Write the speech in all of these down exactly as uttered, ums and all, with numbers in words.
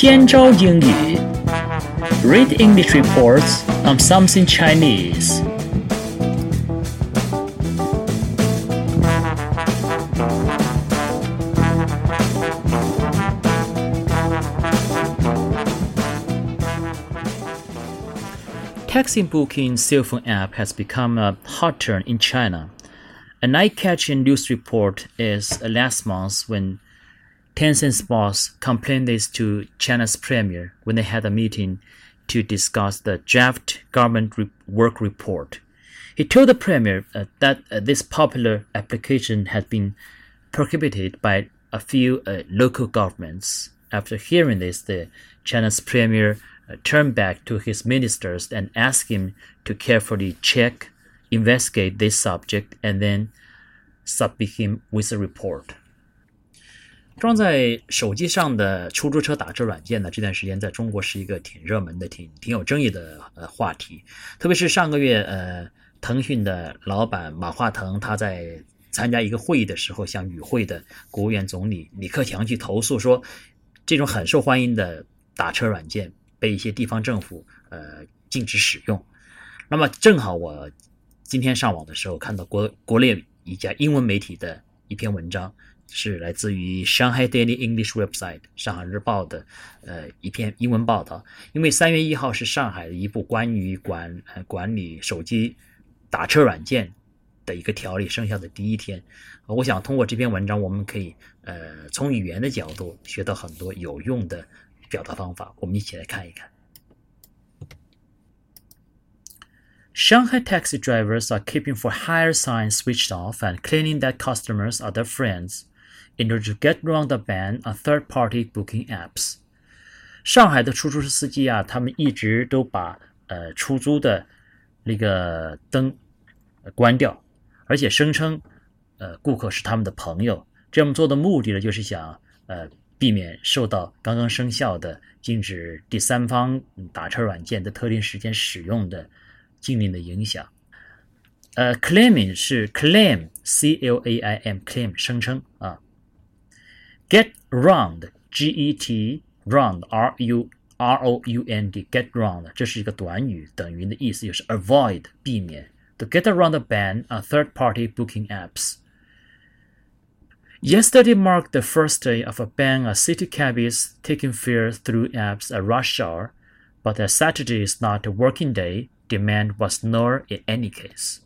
Tianzhou Yingyi. Read English reports on something Chinese. Taxi booking cell phone app has become a hot trend in China. An eye-catching news report is last month when Tencent's boss complained this to China's premier when they had a meeting to discuss the draft government work report. He told the premier uh, that uh, this popular application had been prohibited by a few uh, local governments. After hearing this, the China's premier uh, turned back to his ministers and asked him to carefully check, investigate this subject, and then submit him with a report. 装在手机上的出租车打车软件呢，这段时间在中国是一个挺热门的、挺挺有争议的呃话题。特别是上个月，呃，腾讯的老板马化腾他在参加一个会议的时候，向与会的国务院总理李克强去投诉说，这种很受欢迎的打车软件被一些地方政府呃禁止使用。那么正好我今天上网的时候看到国国内一家英文媒体的一篇文章。是来自于 Shanghai Daily English website 上海日报的呃一篇英文报道，因为三月一号是上海的一部关于管、呃、管理手机打车软件的一个条例生效的第一天，呃、我想通过这篇文章我们可以呃从语言的角度学到很多有用的表达方法，我们一起来看一看。Shanghai taxi drivers are keeping for hire signs switched off and claiming that customers are their friends.In order to get around the ban on third-party booking apps. 上海的出租车司机啊，他们一直都把呃出租的那个灯关掉，而且声称呃顾客是他们的朋友。这么做的目的呢，就是想呃避免受到刚刚生效的禁止第三方打车软件的特定时间使用的禁令的影响。呃 ，claiming 是 claim c l a i m claim 声称啊。Get round, G E T, round, R U R O U N D, get round, 这是一个短语，等于的意思就是 avoid, 避免 to get around the ban on third-party booking apps. Yesterday marked the first day of a ban on city cabbies taking fares through apps at rush hour, but as Saturday is not a working day, demand was lower in any case.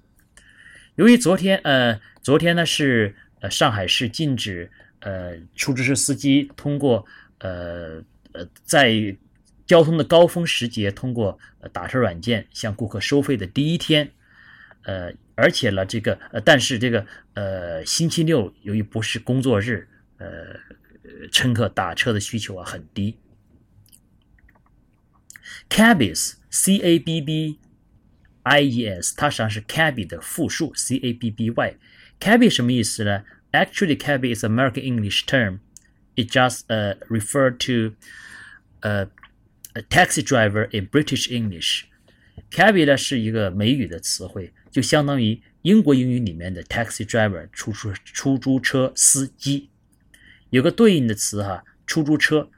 由于昨天，呃，昨天呢是呃上海市禁止。呃，出租车司机通过呃呃，在交通的高峰时节，通过、呃、打车软件向顾客收费的第一天，呃，而且呢，这个呃，但是这个呃，星期六由于不是工作日，呃，乘客打车的需求啊很低。Cabbies, C A B B I E S， 它实际上是 cabby 的复数 ，C A B B Y。Cabby 什么意思呢？Actually, cabby is an American English term. It just uh, referred to uh, a taxi driver in British English. Cabby 呢是一个美语的词汇，就相当于英国英语里面的 taxi driver 出租出租车司机。有个对应的词哈，出租车。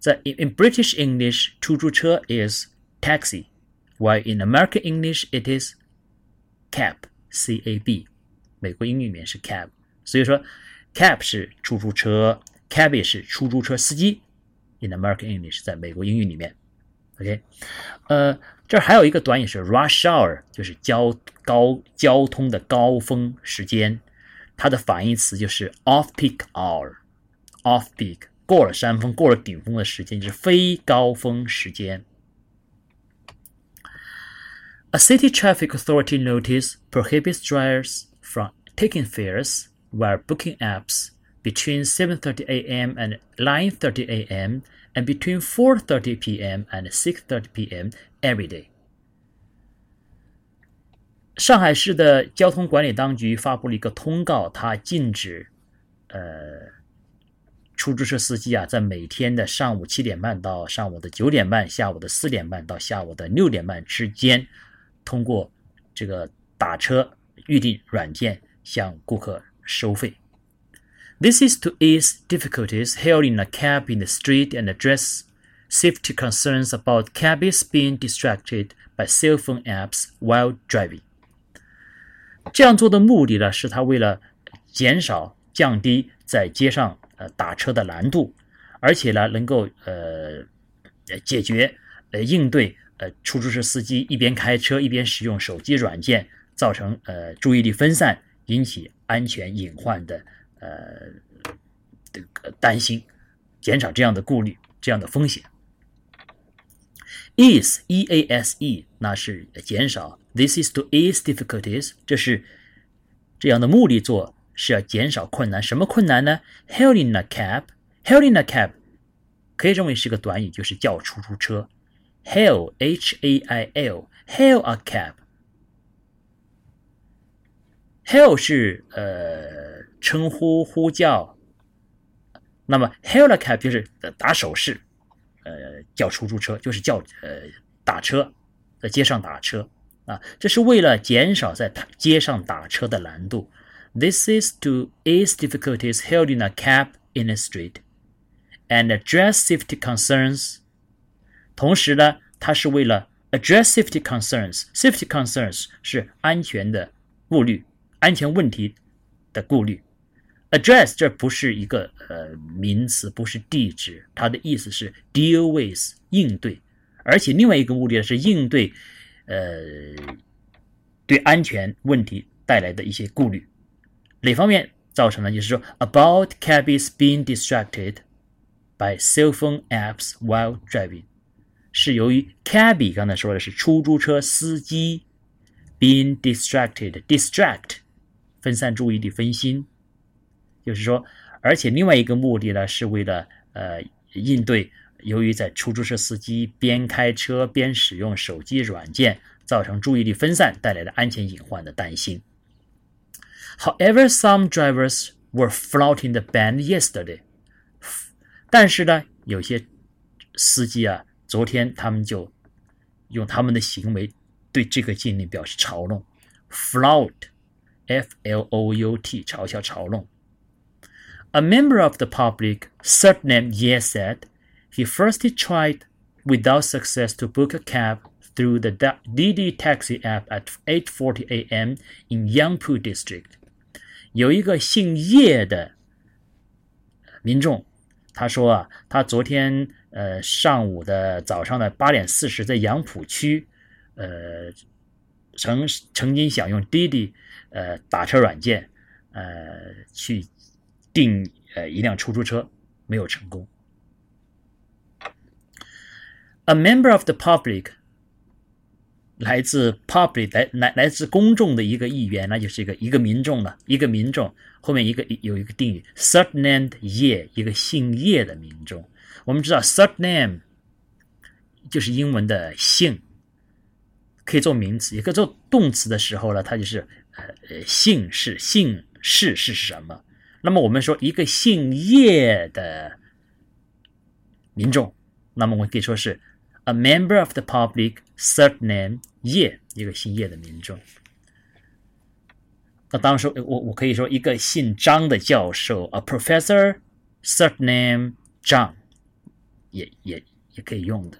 在 in British English， 出租车 is taxi, while in American English it is cab, C A B. 美国英语里面是 cab。所以说 cab 是出租车 cabby 是出租车司机 in American English 在美国英语里面 OK 呃，这还有一个短语是 rush hour 就是交高交通的高峰时间，它的反义词就是 off peak hour off peak 过了山峰过了顶峰的时间就是非高峰时间。A city traffic authority notice prohibits drivers from taking fares where booking apps between seven thirty a.m. and nine thirty a.m. and between four thirty p.m. and six thirty p.m. every day. 上海市的交通管理当局发布了一个通告，它禁止呃出租车司机啊在每天的上午七点半到上午的九点半，下午的四点半到下午的六点半之间，通过这个打车预订软件向顾客收费。This is to ease difficulties hailing a cab in the street and address safety concerns about cabbies being distracted by cell phone apps while driving. 这样做的目的呢，是他为了减少降低在街上、呃、打车的难度，而且呢能够、呃、解决、呃、应对、呃、出租车司机一边开车一边使用手机软件造成、呃、注意力分散引起安全隐患的、呃、这个担心，减少这样的顾虑，这样的风险。 Ease, E A S E 那是减少， This is to ease difficulties， 这是这样的目的做是要减少困难。什么困难呢？ Held in a cab Held in a cab 可以认为是个短语，就是叫出租车。 Hail, H A I L Hail a cab Hail 是、呃、称呼呼叫，那么 hail a cab 就是打手势、呃、叫出租车，就是叫、呃、打车，在街上打车、啊、这是为了减少在街上打车的难度。 This is to ease difficulties held in a cab in the street and address safety concerns. 同时呢，它是为了 address safety concerns safety concerns 是安全的顾虑，安全问题的顾虑。 address 这不是一个、呃、名词，不是地址，它的意思是 deal with 应对，而且另外一个目的是应对、呃、对安全问题带来的一些顾虑。哪方面造成的？就是说 about cabbies being distracted by cell phone apps while driving， 是由于 cabbie 刚才说的是出租车司机 being distracted distract 分散注意力分心，就是说而且另外一个目的呢，是为了、呃、应对由于在出租车司机边开车边使用手机软件造成注意力分散带来的安全隐患的担心。 However, some drivers were flouting the ban yesterday， 但是呢有些司机啊昨天他们就用他们的行为对这个禁令表示嘲弄。 Flout F L O U T 嘲笑嘲弄。 A member of the public surnamed Ye said he first tried without success to book a cab through the Didi taxi app at eight forty a.m. in Yangpu district. 有一个姓叶的民众，他说啊，他昨天、呃、上午的早上的八点四十在杨浦区、呃、曾, 曾经想用 Didi、呃、打车软件、呃、去订、呃、一辆出租车，没有成功。 A member of the public， 来自 public 来, 来, 来自公众的一个议员，那就是一个一个民众了，一个民众后面一个有一个定语 surnamed Ye， 一个姓叶的民众。我们知道 surname 就是英文的姓，可以做名词，也可以做动词的时候呢，它就是、呃、姓氏，姓氏是什么？那么我们说一个姓叶的民众，那么我们可以说是 a member of the public surnamed Ye， 一个姓叶的民众。那当然说 我, 我可以说一个姓张的教授 a professor surnamed Zhang 也, 也, 也可以用的。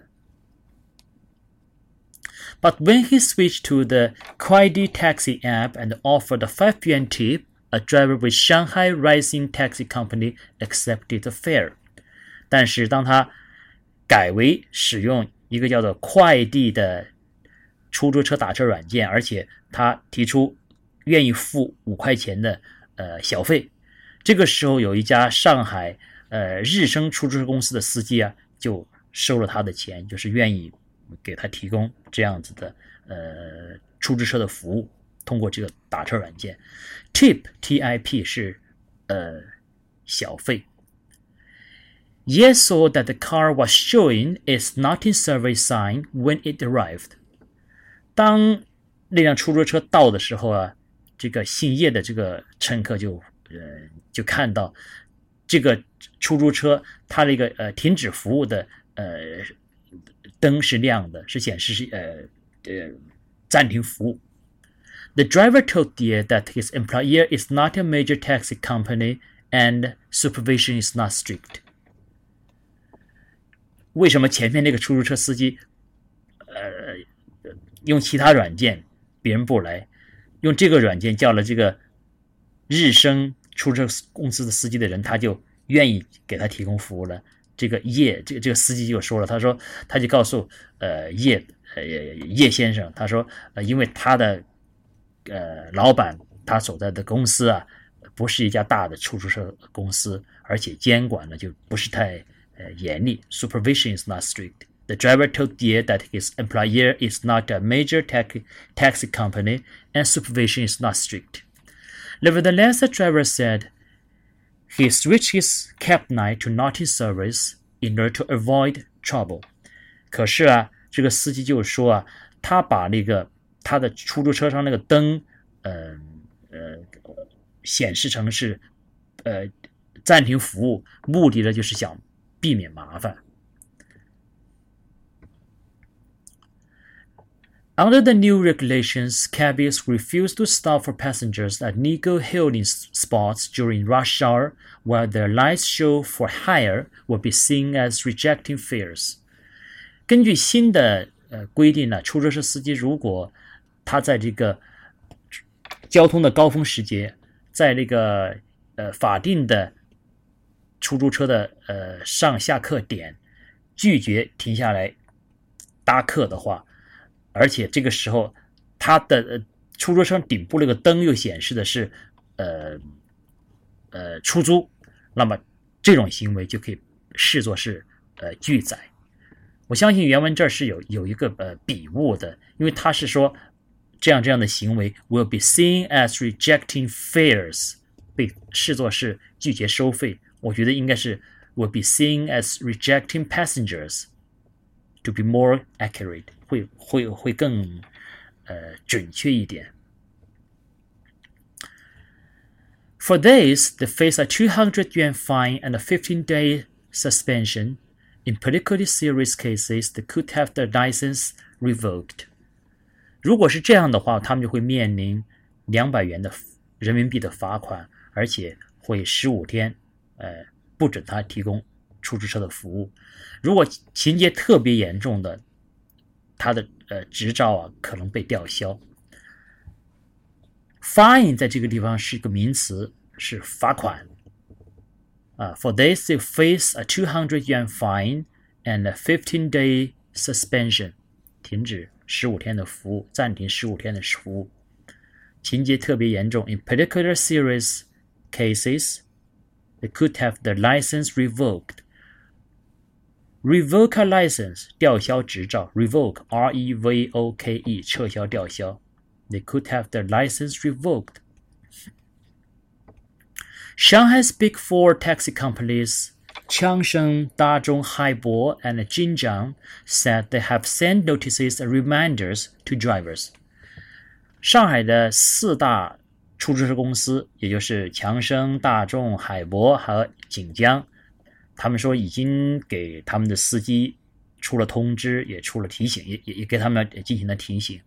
But when he switched to the Kuaidi taxi app and offered a five yuan tip, a driver with Shanghai Rising Taxi Company accepted the fare. 但是当他改为使用一个叫做快递的出租车打车软件，而且他提出愿意付五块钱的、呃、小费，这个时候有一家上海、呃、日升出租车公司的司机啊，就收了他的钱，就是愿意给他提供这样子的、呃、出租车的服务，通过这个打车软件。 Tip T I P 是、呃、小费。Ye saw that the car was showing its not in service sign when it arrived. 当那辆出租车到的时候啊，这个姓叶的这个乘客就、呃、就看到这个出租车它那个、呃、停止服务的、呃、灯是亮的，是显示是、呃呃、暂停服务。The driver told Ye that his employer is not a major taxi company and supervision is not strict. 为什么前面那个出租车司机呃，用其他软件别人不来，用这个软件叫了这个日升出租车公司的司机的人，他就愿意给他提供服务了。这个叶这个这个司机就说了，他说他就告诉呃叶呃叶先生，他说呃因为他的呃老板他所在的公司啊不是一家大的出租车公司，而且监管呢就不是太呃严厉 ，supervision is not strict. The driver told Didi that his employer is not a major taxi company and supervision is not strict. Nevertheless, the driver said.He switched his cab night to naughty service in order to avoid trouble. 可是啊，这个司机就说啊，他把那个他的出租车上那个灯，呃呃，显示成是呃暂停服务，目的呢就是想避免麻烦。Under the new regulations, cabbies refuse to stop for passengers at legal hailing spots during rush hour, while their lights show for hire will be seen as rejecting fares. 根据新的、呃、规定呢，出租车司机如果他在这个交通的高峰时节，在那个呃法定的出租车的呃上下客点拒绝停下来搭客的话。而且这个时候，他的出租车顶部那个灯又显示的是，呃，呃，出租，那么这种行为就可以视作是呃拒载。我相信原文这儿是有有一个呃笔误的，因为他是说这样这样的行为 will be seen as rejecting fares， 被视作是拒绝收费。我觉得应该是 will be seen as rejecting passengers。To be more accurate, 会会会更呃准确一点。For this, they face a two hundred yuan fine and a fifteen day suspension. In particularly serious cases, they could have their license revoked. 如果是这样的话，他们就会面临两百元的人民币的罚款，而且会十五天呃不准他提供出租车的服务。如果情节特别严重的，他的呃执照啊可能被吊销。Fine 在这个地方是一个名词，是罚款。Uh, for this, you face a two hundred yuan fine and a fifteen day suspension. 停止十五天的服务，暂停十五天的服务。情节特别严重 ，in particular serious cases, they could have their license revoked.Revoke a license, 吊销执照 Revoke, R E V O K E, 撤销吊销 They could have their license revoked. Shanghai's big four taxi companies, Qiangsheng, Dazhong, Haibo, and Jinjiang, said they have sent notices and reminders to drivers. 上海的四大出租车公司，也就是强生、大众、海博和锦江，他们说已经给他们的司机出了通知，也出了提醒， 也, 也给他们进行了提醒。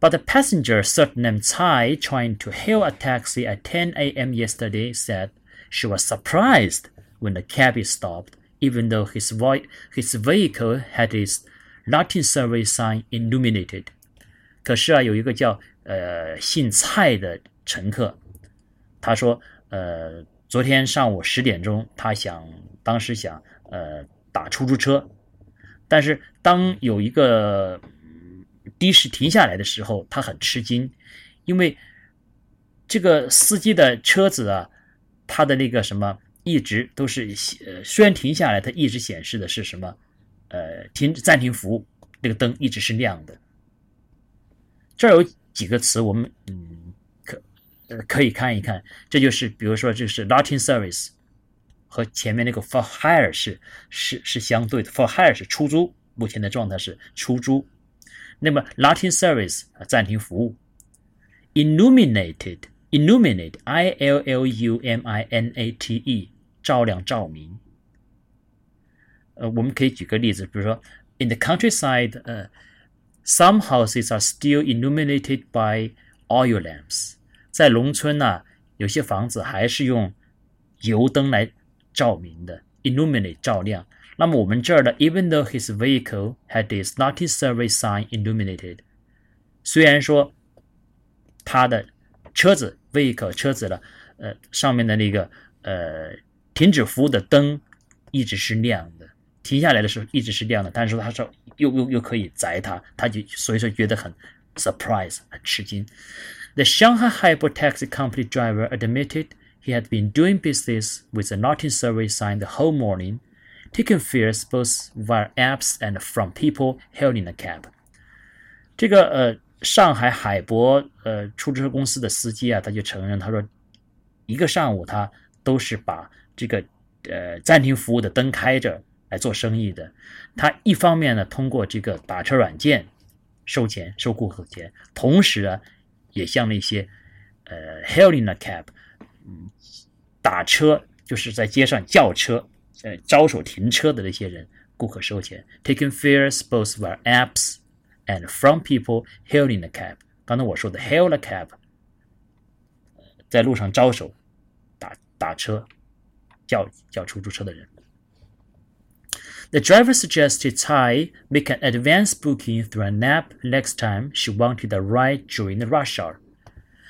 But the passenger Surname Tsai trying to hail a taxi at ten a.m. yesterday said she was surprised when the cabby stopped, even though his, vo- his vehicle had its Latin service sign illuminated. 可是啊，有一个叫呃姓蔡的乘客，他说呃昨天上午十点钟，他想当时想呃打出租车，但是当有一个的士停下来的时候，他很吃惊，因为这个司机的车子啊，他的那个什么一直都是呃虽然停下来，他一直显示的是什么呃停暂停服务，那个灯一直是亮的。这儿有几个词，我们嗯。可以看一看，这就是比如说这是 Latin service 和前面那个 for hire 是是是相对的 for hire 是出租，目前的状态是出租。那么 Latin service 暂停服务 illuminated illuminate I L L U M I N A T E 照亮照明。呃，我们可以举个例子，比如说 in the countryside、uh, some houses are still illuminated by oil lamps。在农村啊，有些房子还是用油灯来照明的 illuminate 照亮。那么我们这儿的 even though his vehicle had its Lucky Service sign illuminated， 虽然说他的车子 vehicle 车子的呃上面的那个呃停止服务的灯一直是亮的，停下来的时候一直是亮的，但是他说又又又可以载他，他就所以说觉得很 surprise 很吃惊。The Shanghai Hypo Taxi Company driver admitted he had been doing business with the Norton service sign the whole morning, taking fares both via apps and from people hailing a cab. 这个呃上海海博呃出租车公司的司机啊，他就承认，他说一个上午他都是把这个呃暂停服务的灯开着来做生意的。他一方面呢通过这个打车软件收钱收顾客钱，同时啊也向那些呃 hailing a cab， 嗯，打车就是在街上叫车，呃，招手停车的那些人顾客收钱。Taking fares both via apps and from people hailing a cab。刚才我说的 hail a cab， 在路上招手打打车叫叫出租车的人。The driver suggested Tsai make an advance booking through an app next time she wanted a ride during the rush hour.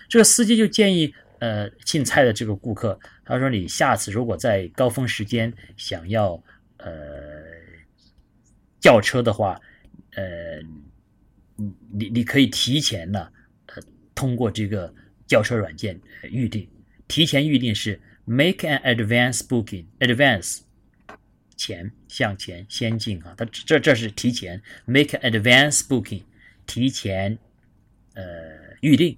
这个司机就建议呃姓蔡的这个顾客，他说你下次如果在高峰时间想要呃叫车的话，呃你你可以提前呢、呃、通过这个叫车软件、呃、预定。提前预定是 make an advance booking, advance前向前先进啊，他这这是提前 make an advance booking， 提前呃预定。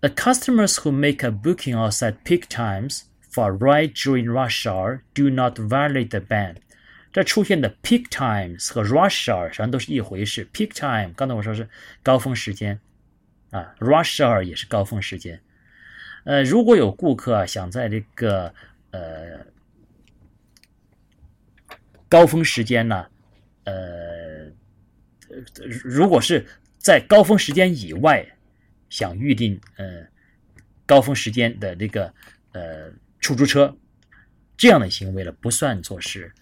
The customers who make a booking outside peak times for a ride during rush hour do not violate the ban。这出现的 peak times 和 rush hour 实际上都是一回事。peak time 刚才我说是高峰时间啊 ，rush hour 也是高峰时间。呃，如果有顾客、啊、想在这个呃高峰时间呢、啊，呃，如果是在高峰时间以外想预定呃高峰时间的这个呃出租车，这样的行为呢，不算作是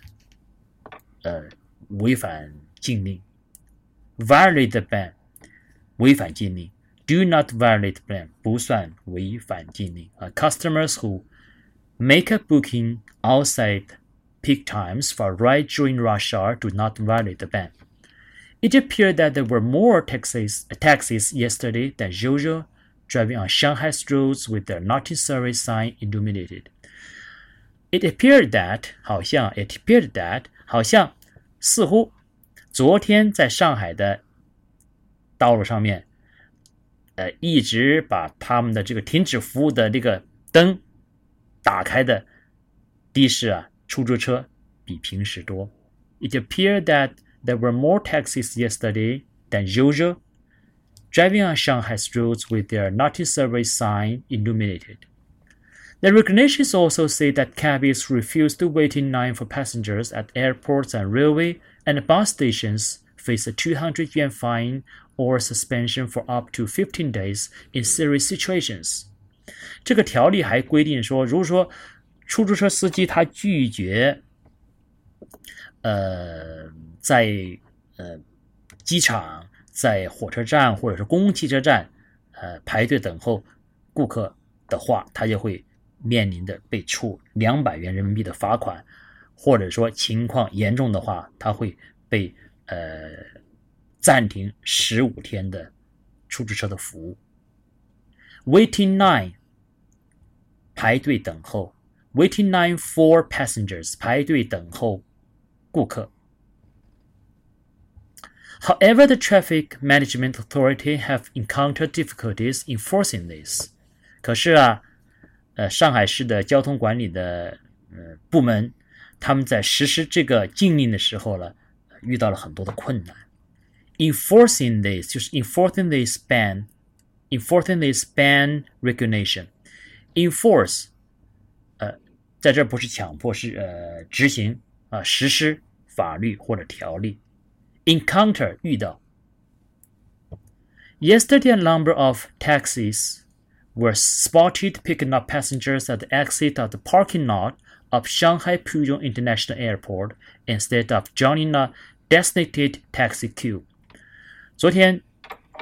呃违反禁令 ，violate the ban， 违反禁令。Do not violate ban， 不算违反禁令。Uh, customers who make a booking outside peak times for a ride during rush hour do not violate the ban. It appeared that there were more taxis, taxis yesterday than usual driving on Shanghai roads with their notice service sign illuminated. It appeared that 好像 it appeared that 好像似乎昨天在上海的道路上面。呃，一直把他们的这个停止服务的这个灯打开的的士啊，出租车比平时多。It appeared that there were more taxis yesterday than usual, driving on Shanghai roads with their notice service sign illuminated. The regulations also say that cabbies refuse to wait in line for passengers at airports and railway and bus stations face a two hundred yuan fine.or suspension for up to fifteen days in serious situations. 这个条例还规定说，如果说出租车司机他拒绝呃在呃机场在火车站或者是公共汽车站呃排队等候顾客的话，他就会面临的被处两百元人民币的罚款，或者说情况严重的话，他会被呃暂停十五天的出租车的服务。Waiting line 排队等候 Waiting line for passengers 排队等候顾客。However, the Traffic Management Authority have encountered difficulties enforcing this. 可是啊呃上海市的交通管理的、呃、部门，他们在实施这个禁令的时候呢，遇到了很多的困难。Enforcing this 就是 enforcing this ban, enforcing this ban regulation. Enforce， 呃，在这不是强迫，是呃执行啊、呃，实施法律或者条例。Encounter 遇到。Yesterday, a number of taxis were spotted picking up passengers at the exit of the parking lot of Shanghai Pudong International Airport instead of joining a designated taxi queue。 昨天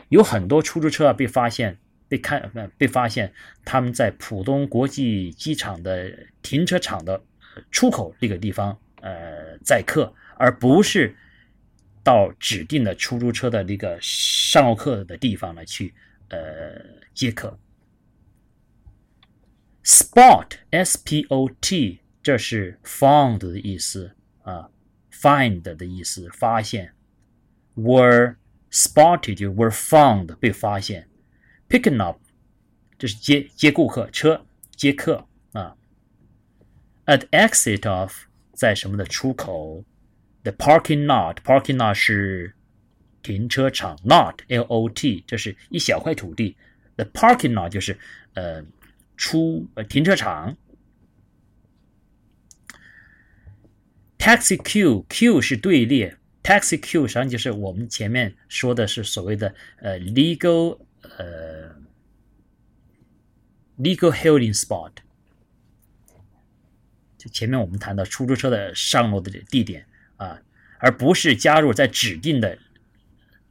有很多出租车啊被发现被看、呃、被发现他们在浦东国际机场的停车场的出口这个地方呃载客，而不是到指定的出租车的那个上落客的地方呢去呃接客。Spot, S P O T， 这是 found 的意思啊 ，find 的意思，发现。Were spotted, were found， 被发现。Picking up， 这是接接顾客车接客啊。At exit of， 在什么的出口。The parking lot， parking lot 是停车场 ，lot L O T， 这是一小块土地。The parking lot 就是呃。出呃停车场 ，taxi queue queue 是队列 ，taxi queue 实际上就是我们前面说的是所谓的呃 legal 呃 legal holding spot， 就前面我们谈到出租车的上落的地点啊，而不是加入在指定的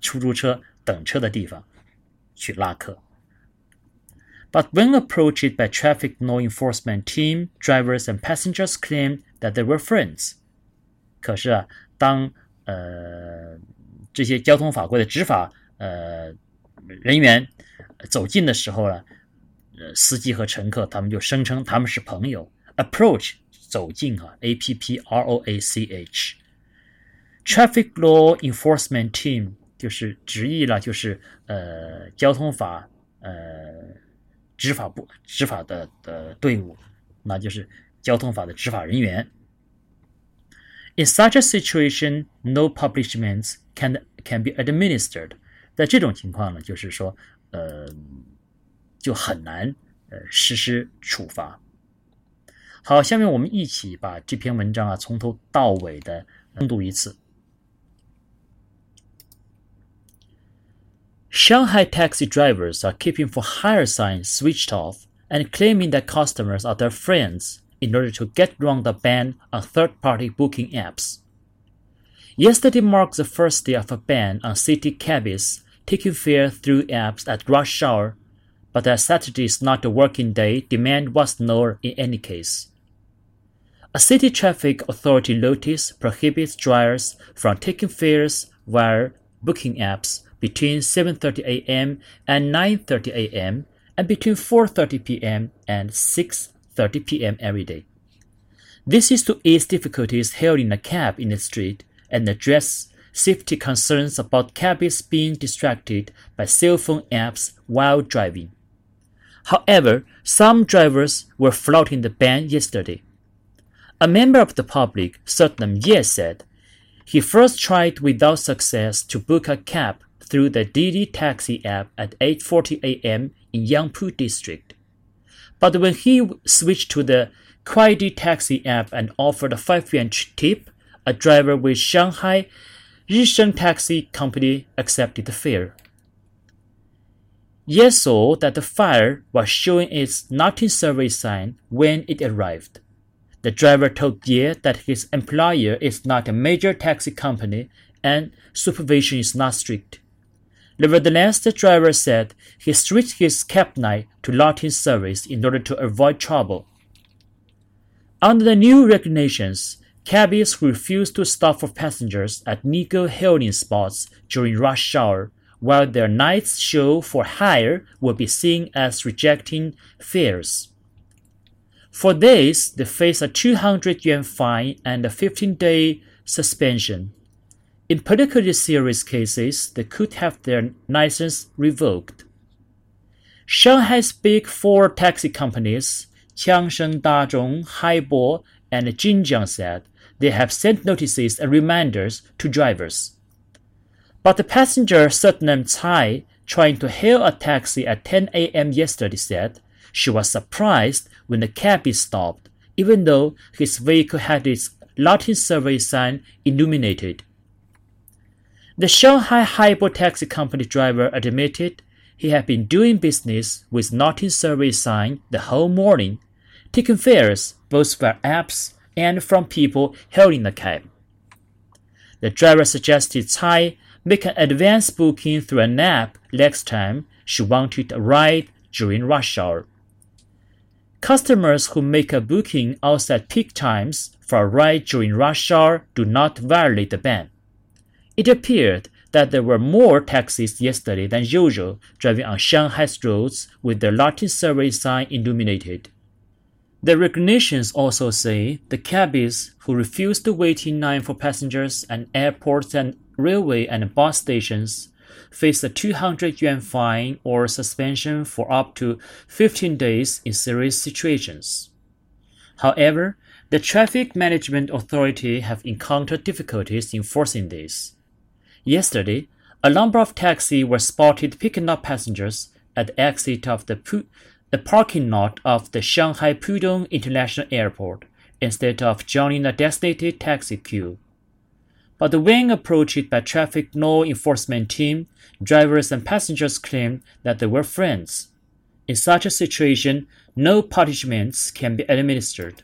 出租车等车的地方去拉客。But when approached by traffic law enforcement team, drivers and passengers claimed that they were friends. 可是啊，当呃这些交通法规的执法呃人员走近的时候呢，司机和乘客他们就声称他们是朋友。Approach 走近啊 ，A P P R O A C H。Traffic law enforcement team 就是直译了，就是呃交通法呃。执法部执法 的, 的队伍，那就是交通法的执法人员。In such a situation, no punishments can can be administered。在这种情况呢，就是说，呃，就很难呃实施处罚。好，下面我们一起把这篇文章啊从头到尾的诵读一次。Shanghai taxi drivers are keeping for hire signs switched off and claiming that customers are their friends in order to get around the ban on third-party booking apps. Yesterday marked the first day of a ban on city cabbies taking fare through apps at rush hour, but as Saturday is not a working day, demand was lower in any case. A city traffic authority notice prohibits drivers from taking fares via booking apps between seven thirty a.m. and nine thirty a.m. and between four thirty p.m. and six thirty p.m. every day. This is to ease difficulties hailing a cab in the street and address safety concerns about cabbies being distracted by cell phone apps while driving. However, some drivers were flouting the ban yesterday. A member of the public, Satnam Ye, said he first tried without success to book a cab through the Didi taxi app at eight forty a.m. in Yangpu district. But when he switched to the Kuaidi taxi app and offered a five yuan tip, a driver with Shanghai Rising Taxi Company accepted the fare. Ye saw that the fare was showing its nothing service sign when it arrived. The driver told Ye that his employer is not a major taxi company and supervision is not strict.Nevertheless, the driver said he switched his cab night to Latin service in order to avoid trouble. Under the new regulations, cabbies who refuse to stop for passengers at legal hailing spots during rush hour while their nights show for hire will be seen as rejecting fares. For this, they face a two hundred yuan fine and a fifteen-day suspension.In particularly serious cases, they could have their license revoked. Shanghai's big four taxi companies, Qiangsheng, Dazhong, Haibo, and Jinjiang said they have sent notices and reminders to drivers. But the passenger Satnam Tsai, trying to hail a taxi at ten a.m. yesterday, said she was surprised when the cabby stopped, even though his vehicle had its Latin service sign illuminated.The Shanghai Hypo Taxi Company driver admitted he had been doing business with not in service sign the whole morning, taking fares both from apps and from people hailing the cab. The driver suggested Tsai make an advance booking through an app next time she wanted a ride during rush hour. Customers who make a booking outside peak times for a ride during rush hour do not violate the ban. It appeared that there were more taxis yesterday than usual driving on Shanghai's roads with their Latin survey sign illuminated. The regulations also say the cabbies who refuse to wait in line for passengers at airports and railway and bus stations face a two hundred yuan fine or suspension for up to fifteen days in serious situations. However, the Traffic Management Authority have encountered difficulties enforcing this. Yesterday, a number of taxis were spotted picking up passengers at the exit of the, pu- the parking lot of the Shanghai Pudong International Airport instead of joining a designated taxi queue. But when approached by traffic law enforcement team, drivers and passengers claimed that they were friends. In such a situation, no punishments can be administered.